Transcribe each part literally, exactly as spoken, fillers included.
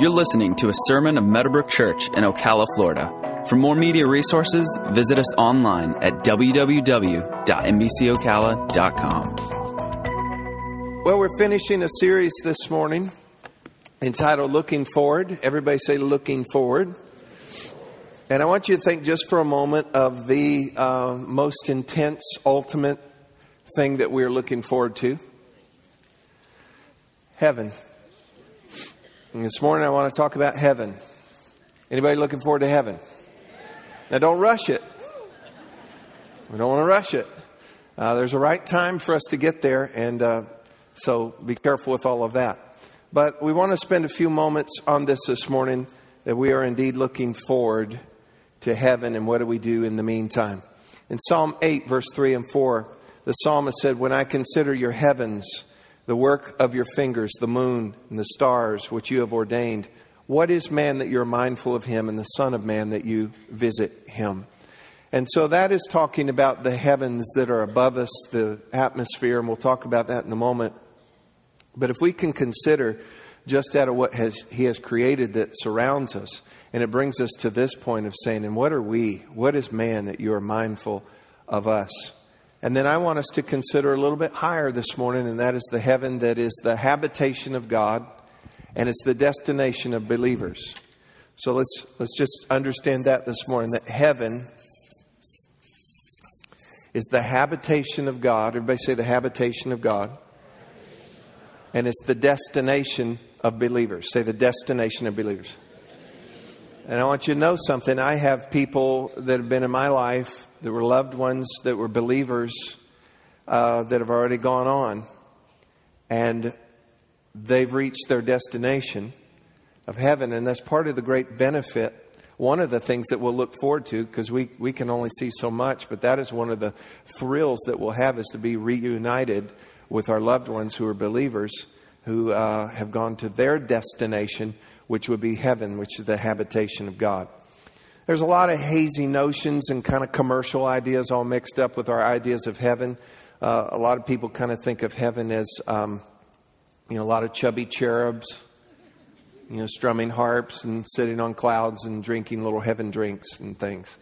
You're listening to a sermon of Meadowbrook Church in Ocala, Florida. For more media resources, visit us online at w w w dot n b c ocala dot com. Well, we're finishing a series this morning entitled Looking Forward. Everybody say Looking Forward. And I want you to think just for a moment of the uh, most intense, ultimate thing that we're looking forward to. Heaven. And this morning I want to talk about heaven. Anybody looking forward to heaven? Now don't rush it. We don't want to rush it. Uh, there's a right time for us to get there, and uh, so be careful with all of that. But we want to spend a few moments on this this morning, that we are indeed looking forward to heaven, and what do we do in the meantime. In Psalm eight, verse three and four, the psalmist said, "When I consider your heavens, the work of your fingers, the moon and the stars, which you have ordained, what is man that you are mindful of him, and the son of man that you visit him?" And so that is talking about the heavens that are above us, the atmosphere, and we'll talk about that in a moment. But if we can consider just out of what has he has created that surrounds us. And it brings us to this point of saying, and what are we? What is man that you are mindful of us? And then I want us to consider a little bit higher this morning, and that is the heaven that is the habitation of God, and it's the destination of believers. So let's let's just understand that this morning, that heaven is the habitation of God. Everybody say the habitation of God. And it's the destination of believers. Say the destination of believers. And I want you to know something. I have people that have been in my life that were loved ones, that were believers, uh, that have already gone on. And they've reached their destination of heaven. And that's part of the great benefit. One of the things that we'll look forward to, because we, we can only see so much, but that is one of the thrills that we'll have, is to be reunited with our loved ones who are believers, who uh, have gone to their destination, which would be heaven, which is the habitation of God. There's a lot of hazy notions and kind of commercial ideas all mixed up with our ideas of heaven. Uh, a lot of people kind of think of heaven as, um, you know, a lot of chubby cherubs, you know, strumming harps and sitting on clouds and drinking little heaven drinks and things.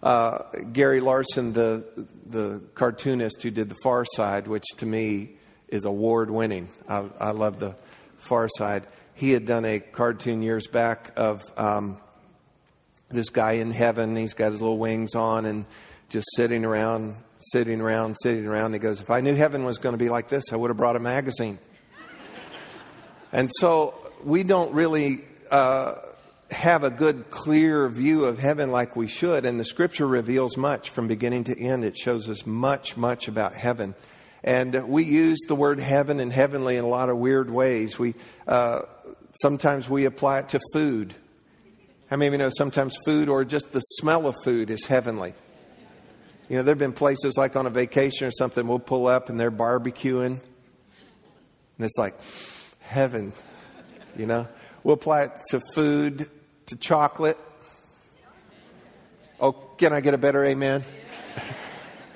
Uh, Gary Larson, the the cartoonist who did The Far Side, which to me is award-winning. I, I love The Far Side. He had done a cartoon years back of um, this guy in heaven. He's got his little wings on and just sitting around, sitting around, sitting around. He goes, "If I knew heaven was going to be like this, I would have brought a magazine." And so we don't really Uh, have a good, clear view of heaven like we should. And the scripture reveals much from beginning to end. It shows us much, much about heaven. And we use the word heaven and heavenly in a lot of weird ways. We uh, sometimes we apply it to food. How many of you know sometimes food or just the smell of food is heavenly? You know, there have been places like on a vacation or something, we'll pull up and they're barbecuing. And it's like, heaven, you know. We'll apply it to food, to chocolate. Oh, can I get a better amen?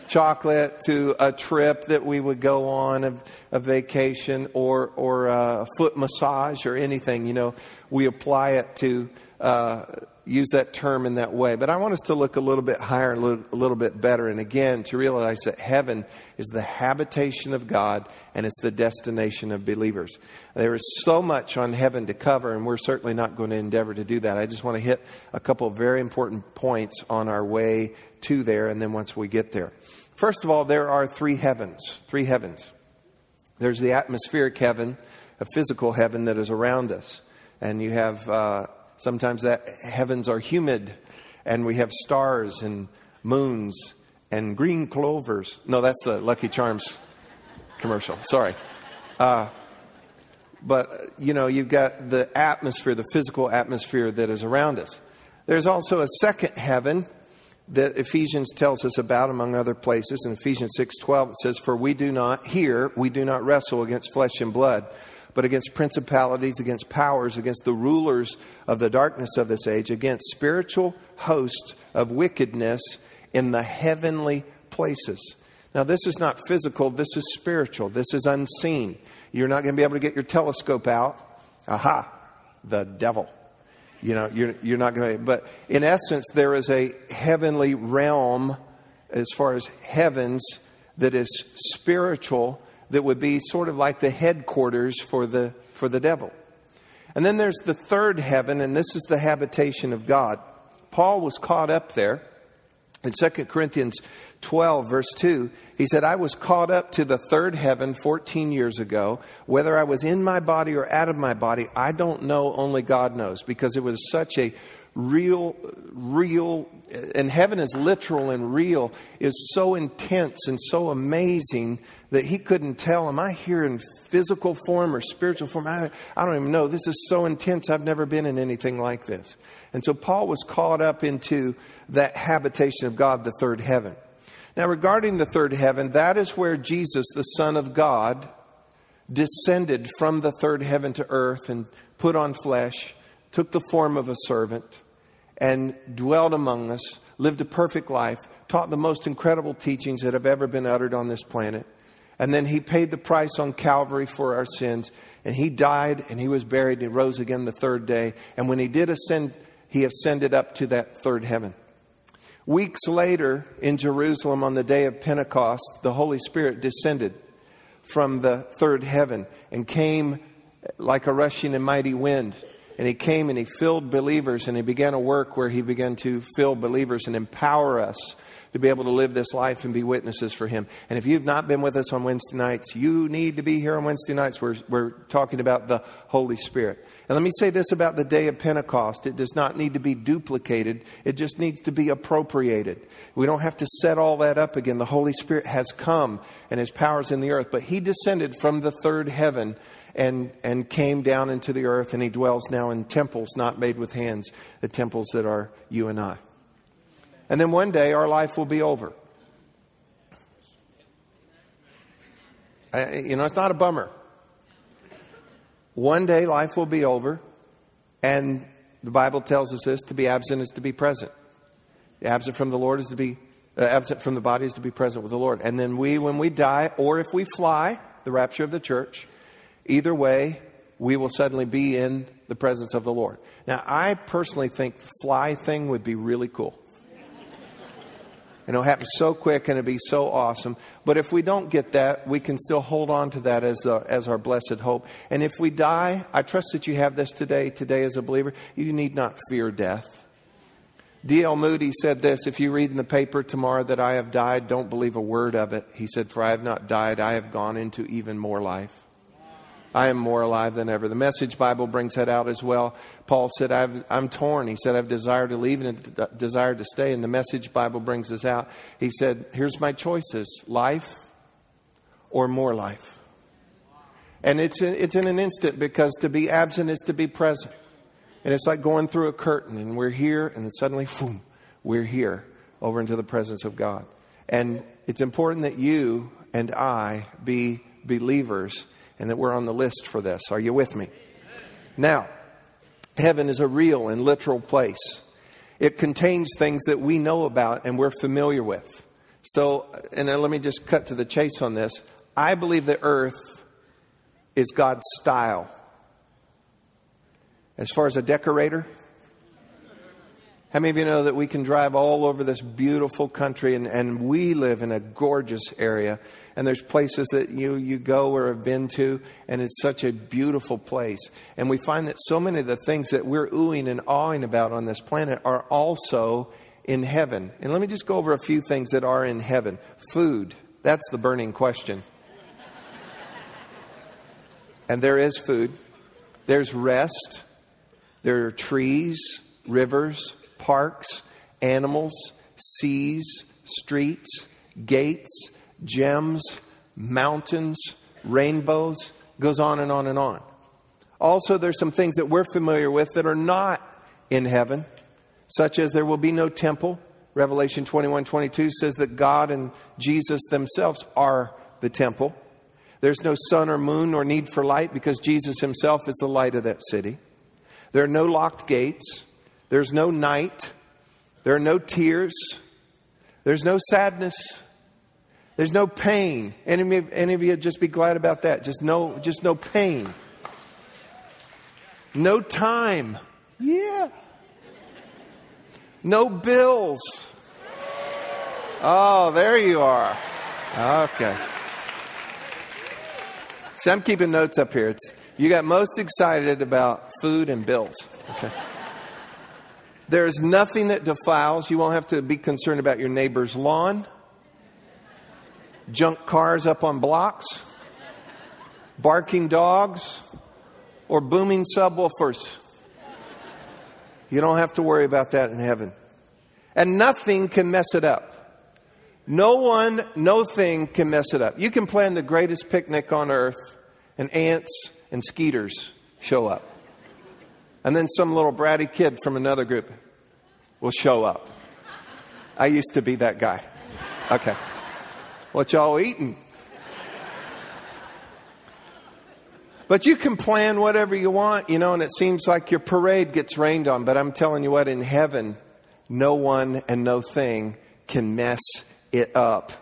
Chocolate, to a trip that we would go on, a, a vacation, or or a foot massage or anything. You know, we apply it to uh, use that term in that way. But I want us to look a little bit higher and look a little bit better. And again, to realize that heaven is the habitation of God, and it's the destination of believers. There is so much on heaven to cover, and we're certainly not going to endeavor to do that. I just want to hit a couple of very important points on our way to there, and then once we get there. First of all, there are three heavens, three heavens. There's the atmospheric heaven, a physical heaven that is around us. And you have, uh, sometimes that heavens are humid, and we have stars and moons and green clovers. No, that's the Lucky Charms commercial. Sorry. Uh, but, you know, you've got the atmosphere, the physical atmosphere that is around us. There's also a second heaven that Ephesians tells us about, among other places. In Ephesians six twelve, it says, "For we do not here, we do not wrestle against flesh and blood, but against principalities, against powers, against the rulers of the darkness of this age, against spiritual hosts of wickedness in the heavenly places." Now, this is not physical. This is spiritual. This is unseen. You're not going to be able to get your telescope out. Aha. the devil. You know, you're, you're not going to, but in essence, there is a heavenly realm as far as heavens that is spiritual, that would be sort of like the headquarters for the, for the devil. And then there's the third heaven, and this is the habitation of God. Paul was caught up there. In Second Corinthians twelve, verse two, he said, I was caught up to the third heaven fourteen years ago. Whether I was in my body or out of my body, I don't know, only God knows. Because it was such a real, real, and heaven is literal and real, is so intense and so amazing that he couldn't tell. Am I here in physical form or spiritual form? I, I don't even know. This is so intense. I've never been in anything like this. And so Paul was caught up into that habitation of God, the third heaven. Now, regarding the third heaven, that is where Jesus, the Son of God, descended from the third heaven to earth and put on flesh, took the form of a servant, and dwelled among us, lived a perfect life, taught the most incredible teachings that have ever been uttered on this planet. And then he paid the price on Calvary for our sins. And he died and he was buried and he rose again the third day. And when he did ascend, he ascended up to that third heaven. Weeks later in Jerusalem on the day of Pentecost, the Holy Spirit descended from the third heaven and came like a rushing and mighty wind. And he came and he filled believers, and he began a work where he began to fill believers and empower us to be able to live this life and be witnesses for him. And if you've not been with us on Wednesday nights, you need to be here on Wednesday nights. We're, we're talking about the Holy Spirit. And let me say this about the day of Pentecost. It does not need to be duplicated. It just needs to be appropriated. We don't have to set all that up again. The Holy Spirit has come and his power's in the earth. But he descended from the third heaven and and came down into the earth, and he dwells now in temples not made with hands, the temples that are you and I. And then one day our life will be over. I, you know, it's not a bummer. One day life will be over, and the Bible tells us this, to be absent is to be present. Absent from the Lord is to be, uh, absent from the body is to be present with the Lord. And then we, when we die, or if we fly, the rapture of the church, either way, we will suddenly be in the presence of the Lord. Now, I personally think the fly thing would be really cool. And it'll happen so quick and it'll be so awesome. But if we don't get that, we can still hold on to that as the, as our blessed hope. And if we die, I trust that you have this today, today as a believer. You need not fear death. D L Moody said this, if you read in the paper tomorrow that I have died, don't believe a word of it. He said, for I have not died, I have gone into even more life. I am more alive than ever. The Message Bible brings that out as well. Paul said, I've, I'm torn. He said, I've desired to leave and a desire to stay. And the Message Bible brings this out. He said, here's my choices, life or more life. And it's in, it's in an instant, because to be absent is to be present. And it's like going through a curtain, and we're here, and then suddenly, boom, we're here over into the presence of God. And it's important that you and I be believers, and that we're on the list for this. Are you with me? Now, heaven is a real and literal place. It contains things that we know about and we're familiar with. So, and let me just cut to the chase on this. I believe that earth is God's style. As far as a decorator, how many of you know that we can drive all over this beautiful country, and, and we live in a gorgeous area, and there's places that you, you go or have been to, and it's such a beautiful place. And we find that so many of the things that we're oohing and awing about on this planet are also in heaven. And let me just go over a few things that are in heaven. Food, that's the burning question. And there is food. There's rest. There are trees, rivers, parks, animals, seas, streets, gates, gems, mountains, rainbows, goes on and on and on. Also, there's some things that we're familiar with that are not in heaven, such as there will be no temple. Revelation twenty-one twenty-two says that God and Jesus themselves are the temple. There's no sun or moon or need for light, because Jesus himself is the light of that city. There are no locked gates. There's no night. There are no tears. There's no sadness. There's no pain. Any, any of you just be glad about that? Just no, just no pain. No time. Yeah. No bills. Oh, there you are. Okay. See, I'm keeping notes up here. It's, you got most excited about food and bills. Okay. There's nothing that defiles. You won't have to be concerned about your neighbor's lawn. Junk cars up on blocks. Barking dogs. Or booming subwoofers. You don't have to worry about that in heaven. And nothing can mess it up. No one, no thing can mess it up. You can plan the greatest picnic on earth, and ants and skeeters show up. And then some little bratty kid from another group will show up. I used to be that guy. Okay. What y'all eating? But you can plan whatever you want, you know, and it seems like your parade gets rained on. But I'm telling you what, in heaven, no one and no thing can mess it up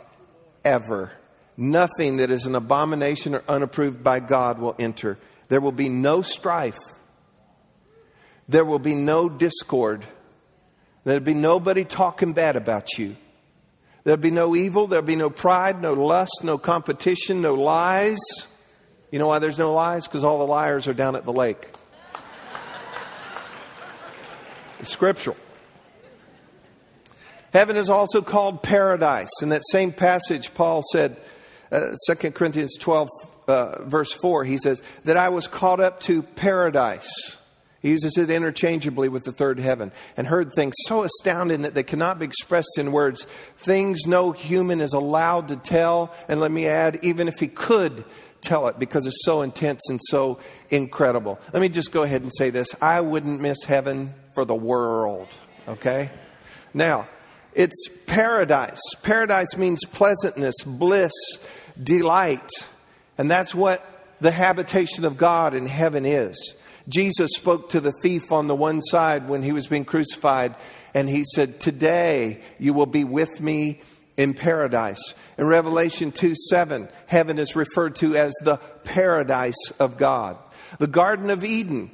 ever. Nothing that is an abomination or unapproved by God will enter. There will be no strife. There will be no discord. There'll be nobody talking bad about you. There'll be no evil. There'll be no pride, no lust, no competition, no lies. You know why there's no lies? Because all the liars are down at the lake. It's scriptural. Heaven is also called paradise. In that same passage, Paul said, uh, Second Corinthians twelve, uh, verse four, he says, that I was caught up to paradise. He uses it interchangeably with the third heaven. And heard things so astounding that they cannot be expressed in words. Things no human is allowed to tell. And let me add, even if he could tell it, because it's so intense and so incredible. Let me just go ahead and say this. I wouldn't miss heaven for the world. Okay? Now, it's paradise. Paradise means pleasantness, bliss, delight. And that's what the habitation of God in heaven is. Jesus spoke to the thief on the one side when he was being crucified. And he said, today you will be with me in paradise. In Revelation two seven, heaven is referred to as the paradise of God. The Garden of Eden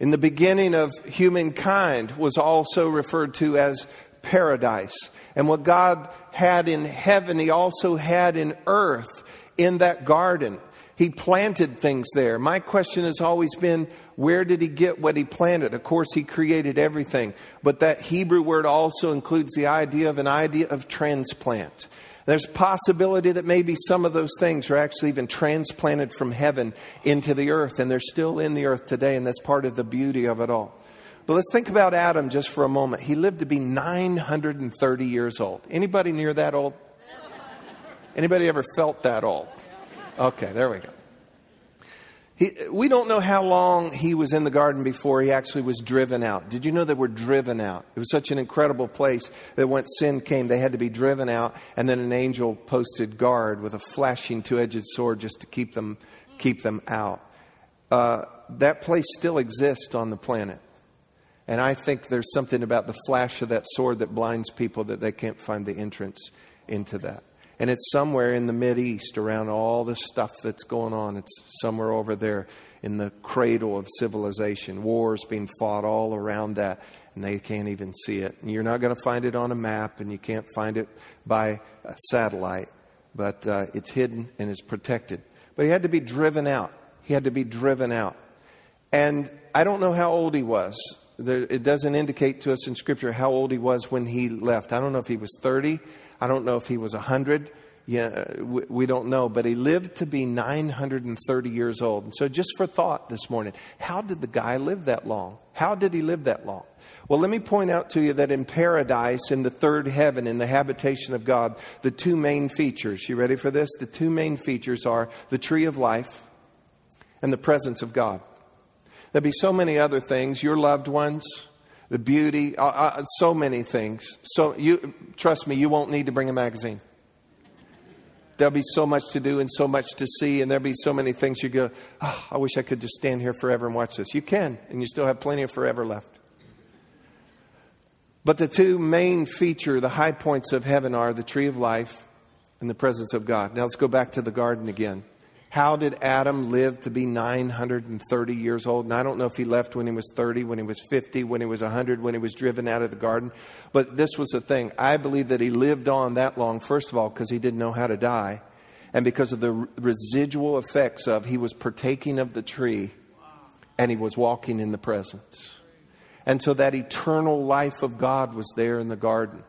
in the beginning of humankind was also referred to as paradise. And what God had in heaven, he also had in earth in that garden. He planted things there. My question has always been, where did he get what he planted? Of course, he created everything. But that Hebrew word also includes the idea of an idea of transplant. There's possibility that maybe some of those things are actually even transplanted from heaven into the earth. And they're still in the earth today. And that's part of the beauty of it all. But let's think about Adam just for a moment. He lived to be nine hundred thirty years old. Anybody near that old? Anybody ever felt that old? Okay, there we go. He, we don't know how long he was in the garden before he actually was driven out. Did you know they were driven out? It was such an incredible place that once sin came, they had to be driven out. And then an angel posted guard with a flashing two-edged sword just to keep them, keep them out. Uh, that place still exists on the planet. And I think there's something about the flash of that sword that blinds people that they can't find the entrance into that. And it's somewhere in the Mideast around all the stuff that's going on. It's somewhere over there in the cradle of civilization. Wars being fought all around that. And they can't even see it. And you're not going to find it on a map. And you can't find it by satellite. But uh, it's hidden and it's protected. But he had to be driven out. He had to be driven out. And I don't know how old he was. There, it doesn't indicate to us in Scripture how old he was when he left. I don't know if he was thirty. I don't know if he was one hundred. Yeah, we, we don't know. But he lived to be nine hundred thirty years old. And so just for thought this morning, how did the guy live that long? How did he live that long? Well, let me point out to you that in paradise, in the third heaven, in the habitation of God, the two main features, you ready for this? The two main features are the tree of life and the presence of God. There'll be so many other things, your loved ones, the beauty, uh, uh, so many things. So you trust me, you won't need to bring a magazine. There'll be so much to do and so much to see. And there'll be so many things you go, oh, I wish I could just stand here forever and watch this. You can, and you still have plenty of forever left. But the two main feature, the high points of heaven are the tree of life and the presence of God. Now let's go back to the garden again. How did Adam live to be nine hundred thirty years old? And I don't know if he left when he was thirty, when he was fifty, when he was one hundred, when he was driven out of the garden. But this was the thing. I believe that he lived on that long, first of all, because he didn't know how to die. And because of the residual effects of he was partaking of the tree and he was walking in the presence. And so that eternal life of God was there in the garden.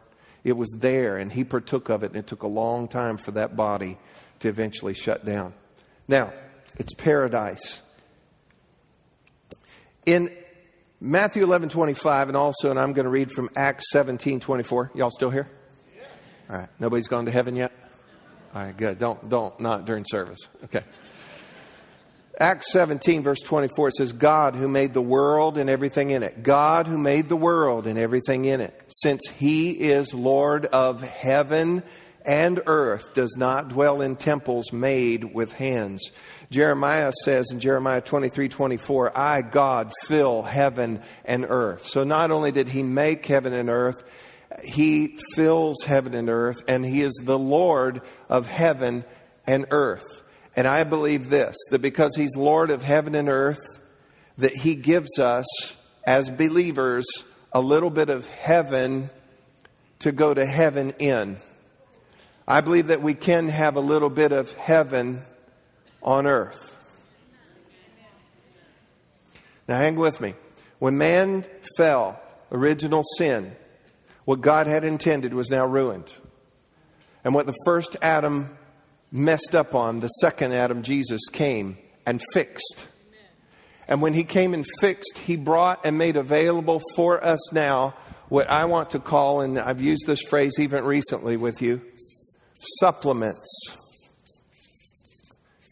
It was there and he partook of it. And it took a long time for that body to eventually shut down. Now, it's paradise. In Matthew eleven twenty-five, and also, and I'm going to read from Acts seventeen twenty-four. Y'all still here? Yeah. All right. Nobody's gone to heaven yet? All right, good. Don't, don't, not during service. Okay. Acts seventeen, verse twenty-four, it says, God who made the world and everything in it. God who made the world and everything in it. Since he is Lord of heaven and earth, does not dwell in temples made with hands. Jeremiah says in Jeremiah twenty-three twenty-four, I, God, fill heaven and earth. So not only did he make heaven and earth, he fills heaven and earth, and he is the Lord of heaven and earth. And I believe this, that because he's Lord of heaven and earth, that he gives us, as believers, a little bit of heaven to go to heaven in. I believe that we can have a little bit of heaven on earth. Now hang with me. When man fell, original sin, what God had intended was now ruined. And what the first Adam messed up on, the second Adam, Jesus, came and fixed. And when he came and fixed, he brought and made available for us now what I want to call, and I've used this phrase even recently with you, supplements.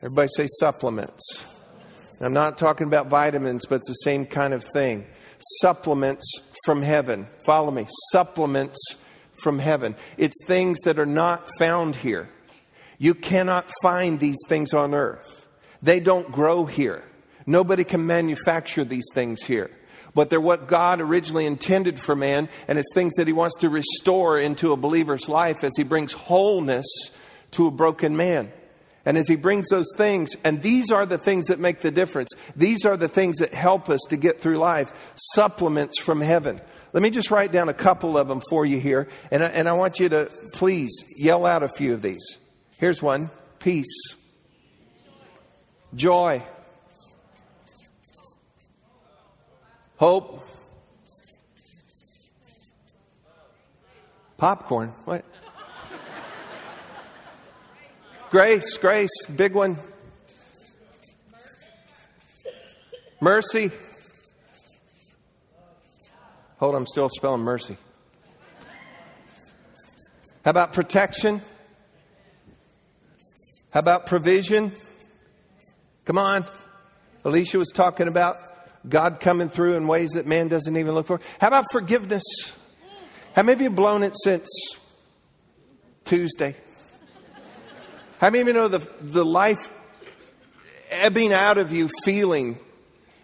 Everybody say supplements. I'm not talking about vitamins, but it's the same kind of thing. Supplements from heaven. Follow me. Supplements from heaven. It's things that are not found here. You cannot find these things on earth. They don't grow here. Nobody can manufacture these things here. But they're what God originally intended for man. And it's things that he wants to restore into a believer's life as he brings wholeness to a broken man. And as he brings those things, and these are the things that make the difference. These are the things that help us to get through life. Supplements from heaven. Let me just write down a couple of them for you here. And I, and I want you to please yell out a few of these. Here's one. Peace. Joy. Hope. Popcorn. What? Grace. Grace. Big one. Mercy. Hold on, I'm still spelling mercy. How about protection? How about provision? Come on. Alicia was talking about God coming through in ways that man doesn't even look for. How about forgiveness? How many of you have blown it since Tuesday? How many of you know the, the life ebbing out of you feeling?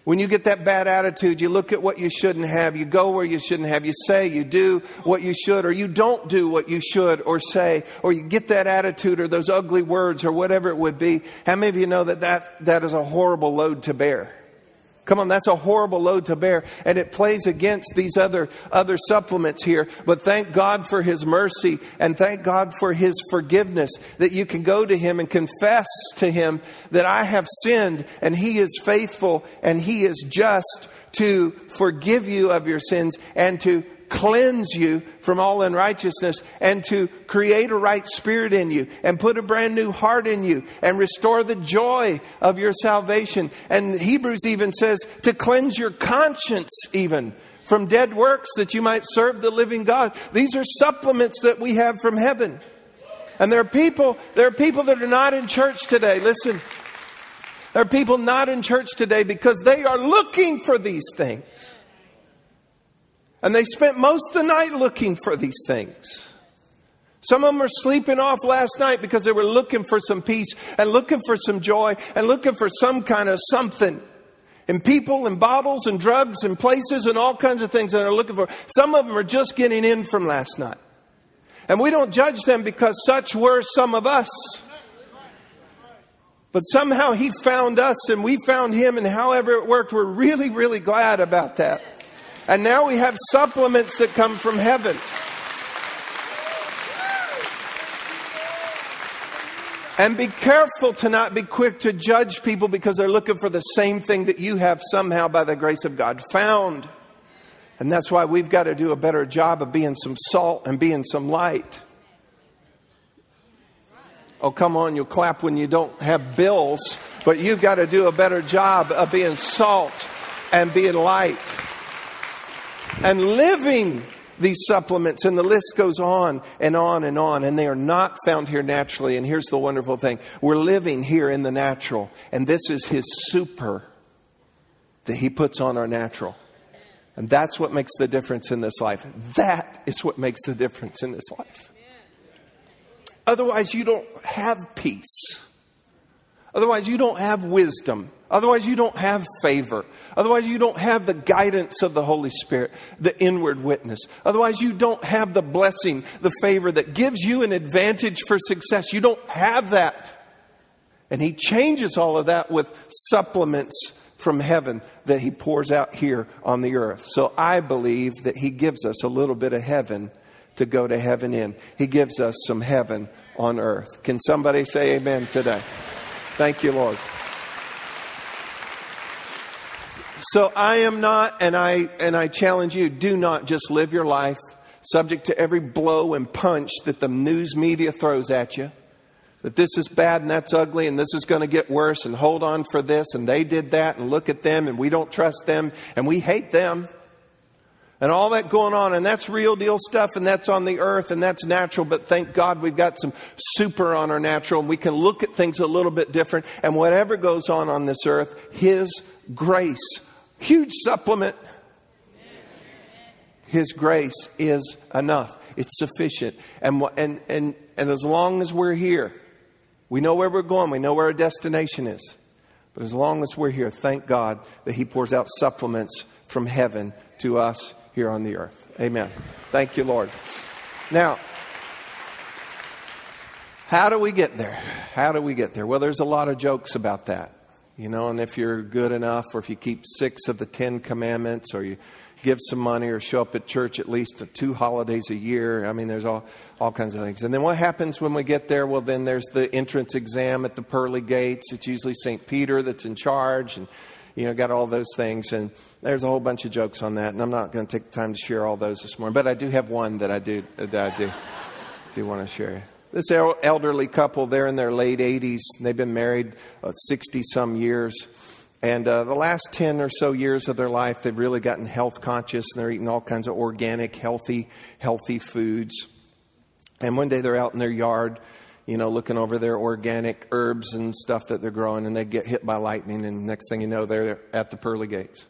When you get that bad attitude, you look at what you shouldn't have. You go where you shouldn't have. You say, you do what you should, or you don't do what you should or say, or you get that attitude or those ugly words or whatever it would be. How many of you know that that, that is a horrible load to bear? Come on, that's a horrible load to bear. And it plays against these other, other supplements here. But thank God for his mercy and thank God for his forgiveness, that you can go to him and confess to him that I have sinned and he is faithful and he is just to forgive you of your sins and to cleanse you from all unrighteousness and to create a right spirit in you and put a brand new heart in you and restore the joy of your salvation. And Hebrews even says to cleanse your conscience even from dead works that you might serve the living God. These are supplements that we have from heaven. And there are people, there are people that are not in church today. Listen, there are people not in church today because they are looking for these things. And they spent most of the night looking for these things. Some of them are sleeping off last night because they were looking for some peace and looking for some joy and looking for some kind of something. And people and bottles and drugs and places and all kinds of things that they're looking for. Some of them are just getting in from last night. And we don't judge them because such were some of us. But somehow he found us and we found him, and however it worked, we're really, really glad about that. And now we have supplements that come from heaven. And be careful to not be quick to judge people because they're looking for the same thing that you have somehow by the grace of God found. And that's why we've got to do a better job of being some salt and being some light. Oh, come on, you'll clap when you don't have bills, but you've got to do a better job of being salt and being light and living these supplements. And the list goes on and on and on. And they are not found here naturally. And here's the wonderful thing. We're living here in the natural. And this is his super that he puts on our natural. And that's what makes the difference in this life. That is what makes the difference in this life. Otherwise, you don't have peace. Otherwise, you don't have wisdom. Otherwise, you don't have favor. Otherwise, you don't have the guidance of the Holy Spirit, the inward witness. Otherwise, you don't have the blessing, the favor that gives you an advantage for success. You don't have that. And he changes all of that with supplements from heaven that he pours out here on the earth. So I believe that he gives us a little bit of heaven to go to heaven in. He gives us some heaven on earth. Can somebody say amen today? Thank you, Lord. So I am not, and I and I challenge you, do not just live your life subject to every blow and punch that the news media throws at you. That this is bad and that's ugly and this is going to get worse and hold on for this and they did that and look at them and we don't trust them and we hate them. And all that going on, and that's real deal stuff, and that's on the earth, and that's natural. But thank God we've got some super on our natural, and we can look at things a little bit different. And whatever goes on on this earth, his grace, huge supplement. His grace is enough. It's sufficient. And and and and as long as we're here, we know where we're going. We know where our destination is. But as long as we're here, thank God that he pours out supplements from heaven to us here on the earth. Amen. Thank you, Lord. Now, how do we get there? How do we get there? Well, there's a lot of jokes about that, you know, and if you're good enough, or if you keep six of the Ten Commandments, or you give some money, or show up at church at least two holidays a year. I mean, there's all, all kinds of things. And then what happens when we get there? Well, then there's the entrance exam at the pearly gates. It's usually Saint Peter that's in charge, and you know, got all those things, and there's a whole bunch of jokes on that, and I'm not going to take time to share all those this morning, but I do have one that I do that I do do want to share. This elderly couple, they're in their late eighties, and they've been married sixty-some uh, years, and uh, the last ten or so years of their life, they've really gotten health conscious, and they're eating all kinds of organic, healthy, healthy foods. And one day they're out in their yard, you know, looking over their organic herbs and stuff that they're growing, and they get hit by lightning, and next thing you know, they're at the pearly gates.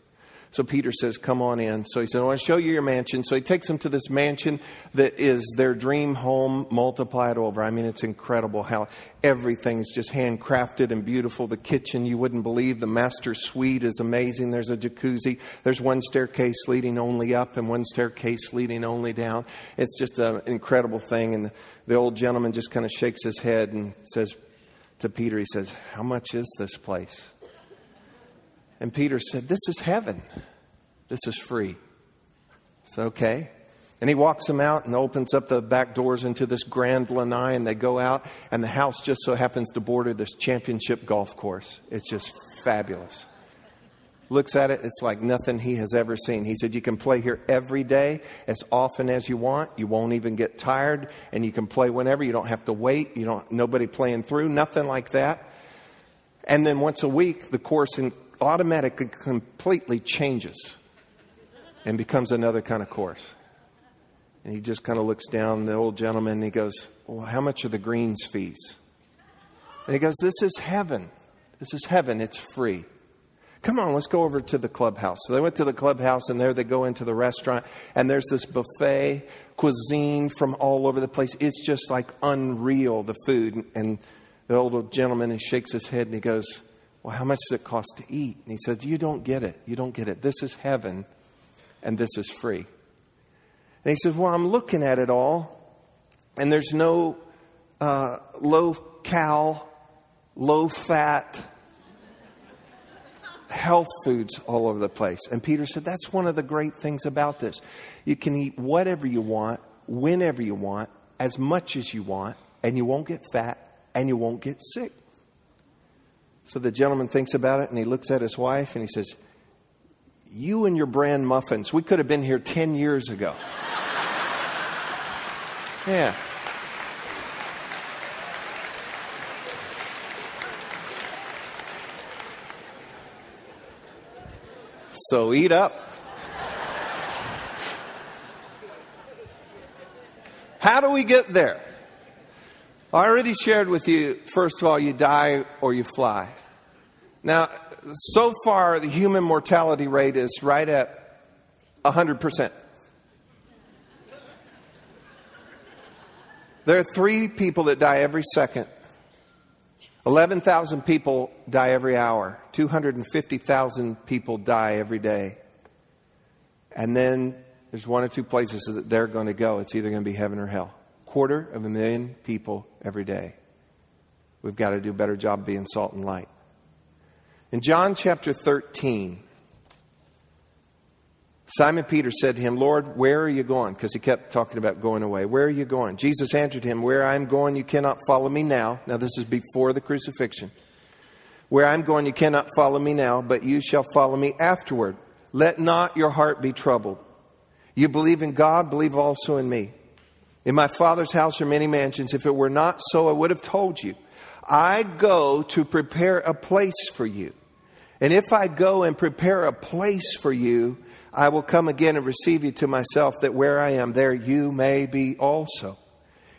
So Peter says, come on in. So he said, I want to show you your mansion. So he takes them to this mansion that is their dream home multiplied over. I mean, it's incredible how everything's just handcrafted and beautiful. The kitchen, you wouldn't believe. The master suite is amazing. There's a jacuzzi. There's one staircase leading only up and one staircase leading only down. It's just an incredible thing. And the, the old gentleman just kind of shakes his head and says to Peter, he says, how much is this place? And Peter said, this is heaven. This is free. It's okay. And he walks them out and opens up the back doors into this grand lanai. And they go out. And the house just so happens to border this championship golf course. It's just fabulous. Looks at it. It's like nothing he has ever seen. He said, you can play here every day as often as you want. You won't even get tired. And you can play whenever. You don't have to wait. You don't. Nobody playing through. Nothing like that. And then once a week, the course in automatically completely changes and becomes another kind of course. And he just kind of looks down, the old gentleman, and he goes, well, how much are the greens fees? And he goes, this is heaven. This is heaven. It's free. Come on, let's go over to the clubhouse. So they went to the clubhouse, and there they go into the restaurant, and there's this buffet cuisine from all over the place. It's just like unreal, the food. And the old gentleman, he shakes his head and he goes, well, how much does it cost to eat? And he said, you don't get it. You don't get it. This is heaven, and this is free. And he said, well, I'm looking at it all, and there's no uh, low-cal, low-fat health foods all over the place. And Peter said, that's one of the great things about this. You can eat whatever you want, whenever you want, as much as you want, and you won't get fat and you won't get sick. So the gentleman thinks about it, and he looks at his wife and he says, you and your bran muffins, we could have been here ten years ago. Yeah. So eat up. How do we get there? I already shared with you, first of all, you die or you fly. Now, so far, the human mortality rate is right at one hundred percent. There are three people that die every second. eleven thousand people die every hour. two hundred fifty thousand people die every day. And then there's one or two places that they're going to go. It's either going to be heaven or hell. Quarter of a million people every day. We've got to do a better job being salt and light. In John chapter thirteen, Simon Peter said to him, Lord, where are you going? Because he kept talking about going away. Where are you going? Jesus answered him, where I am going, you cannot follow me now. Now, this is before the crucifixion. Where I am going, you cannot follow me now, but you shall follow me afterward. Let not your heart be troubled. You believe in God, believe also in me. In my Father's house are many mansions. If it were not so, I would have told you. I go to prepare a place for you. And if I go and prepare a place for you, I will come again and receive you to myself, that where I am, there you may be also.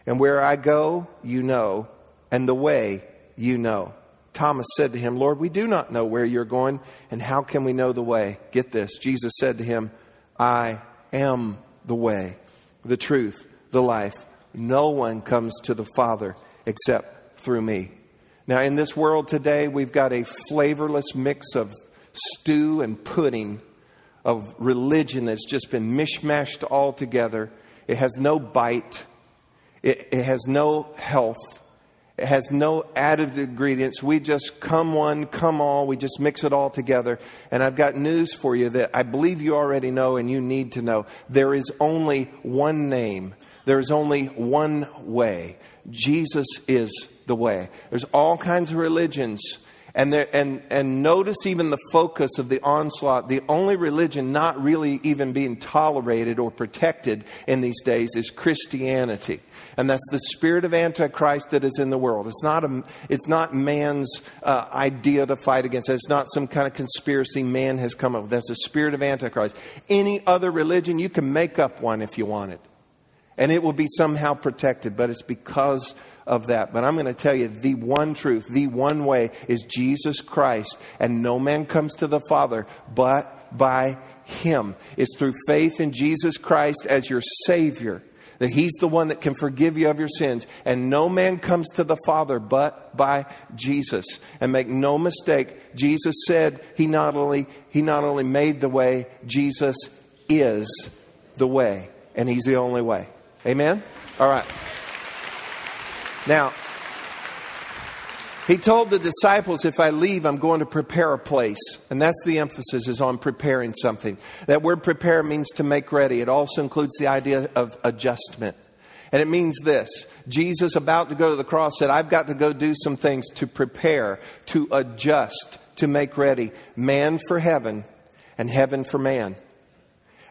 And where I go, you know, and the way you know. Thomas said to him, Lord, we do not know where you're going, and how can we know the way? Get this. Jesus said to him, I am the way, the truth, the life. No one comes to the Father except through me. Now, in this world today, we've got a flavorless mix of stew and pudding of religion that's just been mishmashed all together. It has no bite. It, it has no health. It has no added ingredients. We just come one, come all. We just mix it all together. And I've got news for you that I believe you already know and you need to know. There is only one name. There is only one way. Jesus is the way. There's all kinds of religions. And there, and and notice even the focus of the onslaught. The only religion not really even being tolerated or protected in these days is Christianity. And that's the spirit of Antichrist that is in the world. It's not a, it's not man's uh, idea to fight against. It's not some kind of conspiracy man has come up with. That's the spirit of Antichrist. Any other religion, you can make up one if you wanted, and it will be somehow protected. But it's because of that. But I'm going to tell you the one truth, the one way is Jesus Christ. And no man comes to the Father but by him. It's through faith in Jesus Christ as your Savior that he's the one that can forgive you of your sins. And no man comes to the Father but by Jesus. And make no mistake, Jesus said he not only he not only made the way, Jesus is the way. And he's the only way. Amen? All right. Now, he told the disciples, if I leave, I'm going to prepare a place. And that's the emphasis, is on preparing something. That word prepare means to make ready. It also includes the idea of adjustment. And it means this. Jesus, about to go to the cross, said, I've got to go do some things to prepare, to adjust, to make ready. Man for heaven and heaven for man.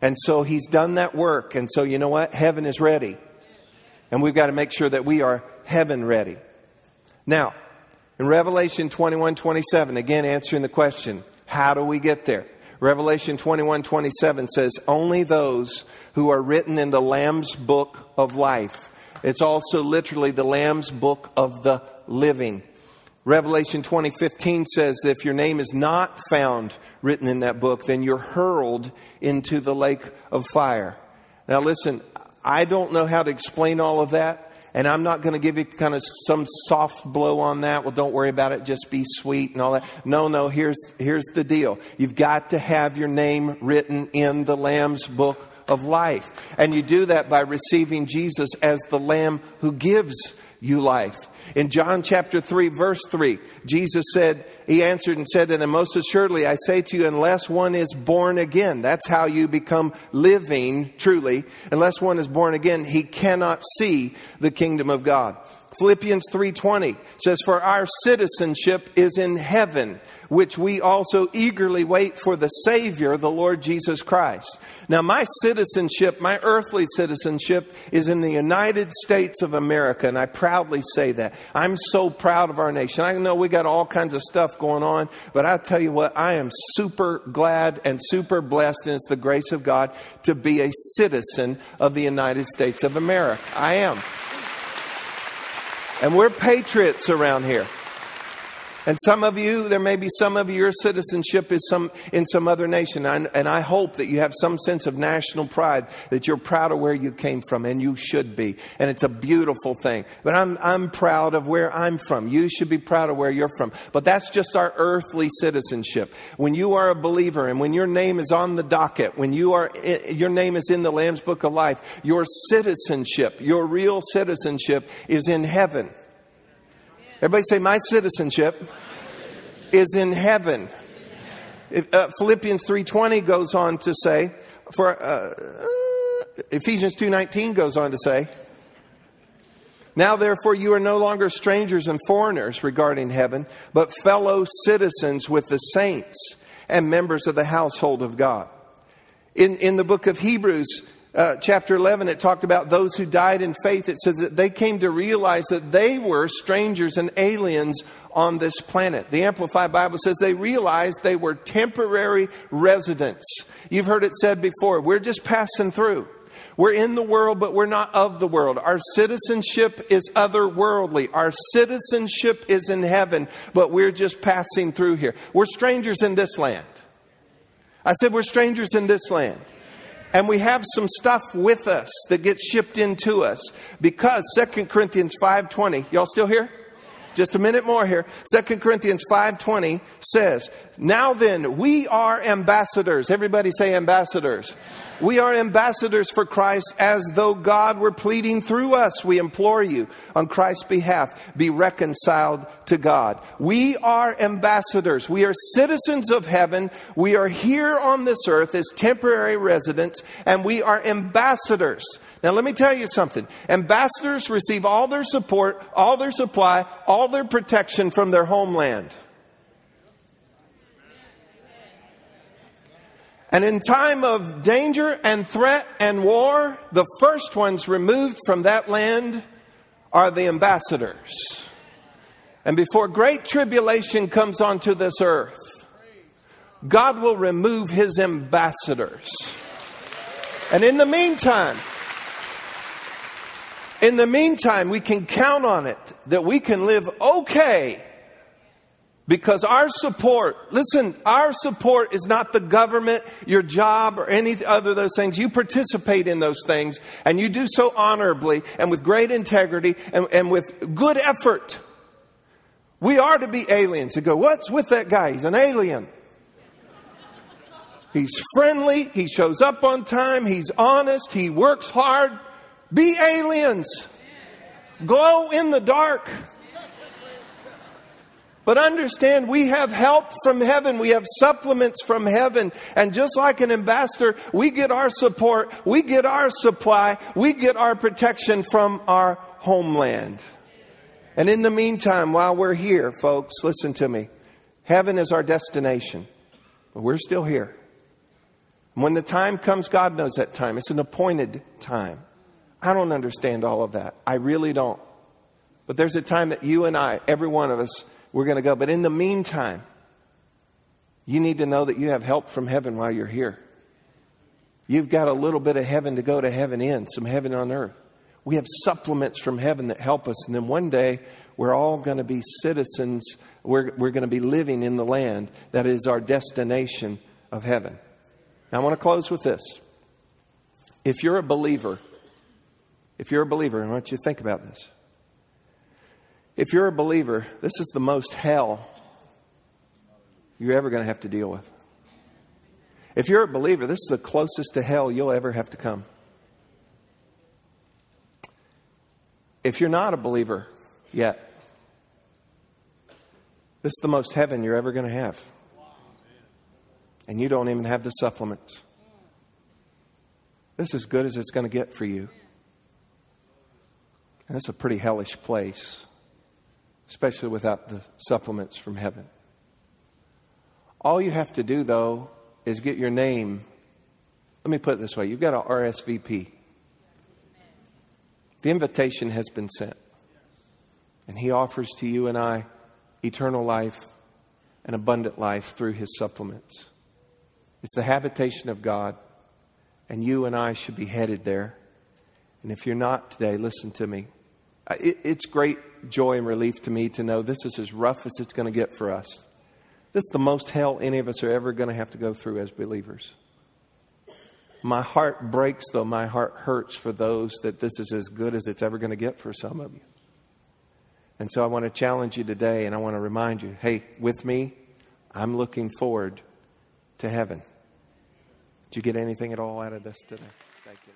And so he's done that work. And so you know what? Heaven is ready. And we've got to make sure that we are heaven ready. Now, in Revelation twenty-one twenty-seven, again answering the question, how do we get there? Revelation twenty-one twenty-seven says, only those who are written in the Lamb's book of life. It's also literally the Lamb's book of the living. Revelation twenty fifteen says that if your name is not found written in that book, then you're hurled into the lake of fire. Now listen, I don't know how to explain all of that, and I'm not going to give you kind of some soft blow on that. Well, don't worry about it. Just be sweet and all that. No, no, here's here's the deal. You've got to have your name written in the Lamb's book of life. And you do that by receiving Jesus as the Lamb who gives you life. In John chapter three, verse three, Jesus said, he answered and said to them, most assuredly, I say to you, unless one is born again, that's how you become living truly. Unless one is born again, he cannot see the kingdom of God. Philippians three twenty says, for our citizenship is in heaven, which we also eagerly wait for the Savior, the Lord Jesus Christ. Now, my citizenship, my earthly citizenship is in the United States of America. And I proudly say that. I'm so proud of our nation. I know we got all kinds of stuff going on, but I'll tell you what, I am super glad and super blessed. And it's the grace of God to be a citizen of the United States of America. I am. And we're patriots around here. And some of you, there may be some of you, your citizenship is some in some other nation. And, and I hope that you have some sense of national pride, that you're proud of where you came from, and you should be. And it's a beautiful thing. But I'm, I'm proud of where I'm from. You should be proud of where you're from. But that's just our earthly citizenship. When you are a believer and when your name is on the docket, when you are, your name is in the Lamb's Book of Life, your citizenship, your real citizenship is in heaven. Everybody say, my citizenship, my citizenship is in heaven. Is in heaven. If, uh, Philippians three twenty goes on to say, for uh, uh, Ephesians two nineteen goes on to say, now therefore you are no longer strangers and foreigners regarding heaven, but fellow citizens with the saints and members of the household of God. In, in the book of Hebrews, Uh, chapter eleven, it talked about those who died in faith. It says that they came to realize that they were strangers and aliens on this planet. The Amplified Bible says they realized they were temporary residents. You've heard it said before, we're just passing through. We're in the world, but we're not of the world. Our citizenship is otherworldly. Our citizenship is in heaven, but we're just passing through here. We're strangers in this land. I said we're strangers in this land. And we have some stuff with us that gets shipped into us because Second Corinthians five twenty, y'all still here? Just a minute more here. Second Corinthians five twenty says, now then, we are ambassadors. Everybody say ambassadors. We are ambassadors for Christ, as though God were pleading through us. We implore you on Christ's behalf, be reconciled to God. We are ambassadors. We are citizens of heaven. We are here on this earth as temporary residents, and we are ambassadors. Now, let me tell you something. Ambassadors receive all their support, all their supply, all their protection from their homeland. And in time of danger and threat and war, the first ones removed from that land are the ambassadors. And before great tribulation comes onto this earth, God will remove his ambassadors. And in the meantime, in the meantime, we can count on it that we can live okay. Because our support, listen, our support is not the government, your job, or any other of those things. You participate in those things, and you do so honorably and with great integrity and, and with good effort. We are to be aliens. You go, what's with that guy? He's an alien. He's friendly. He shows up on time. He's honest. He works hard. Be aliens. Glow in the dark. But understand, we have help from heaven. We have supplements from heaven. And just like an ambassador, we get our support, we get our supply, we get our protection from our homeland. And in the meantime, while we're here, folks, listen to me. Heaven is our destination, but we're still here. And when the time comes, God knows that time. It's an appointed time. I don't understand all of that. I really don't. But there's a time that you and I, every one of us, we're going to go. But in the meantime, you need to know that you have help from heaven while you're here. You've got a little bit of heaven to go to heaven in, some heaven on earth. We have supplements from heaven that help us. And then one day, we're all going to be citizens. We're, we're going to be living in the land that is our destination of heaven. Now, I want to close with this. If you're a believer, if you're a believer, I want you to think about this. If you're a believer, this is the most hell you're ever going to have to deal with. If you're a believer, this is the closest to hell you'll ever have to come. If you're not a believer yet, this is the most heaven you're ever going to have. And you don't even have the supplements. This is as good as it's going to get for you. And it's a pretty hellish place, especially without the supplements from heaven. All you have to do, though, is get your name. Let me put it this way. You've got to R S V P. The invitation has been sent. And he offers to you and I eternal life and abundant life through his supplements. It's the habitation of God. And you and I should be headed there. And if you're not today, listen to me. It, it's great joy and relief to me to know this is as rough as it's going to get for us. This is the most hell any of us are ever going to have to go through as believers. My heart breaks, though my heart hurts for those that this is as good as it's ever going to get for some of you. And so I want to challenge you today, and I want to remind you, hey, with me, I'm looking forward to heaven. Did you get anything at all out of this today? Thank you.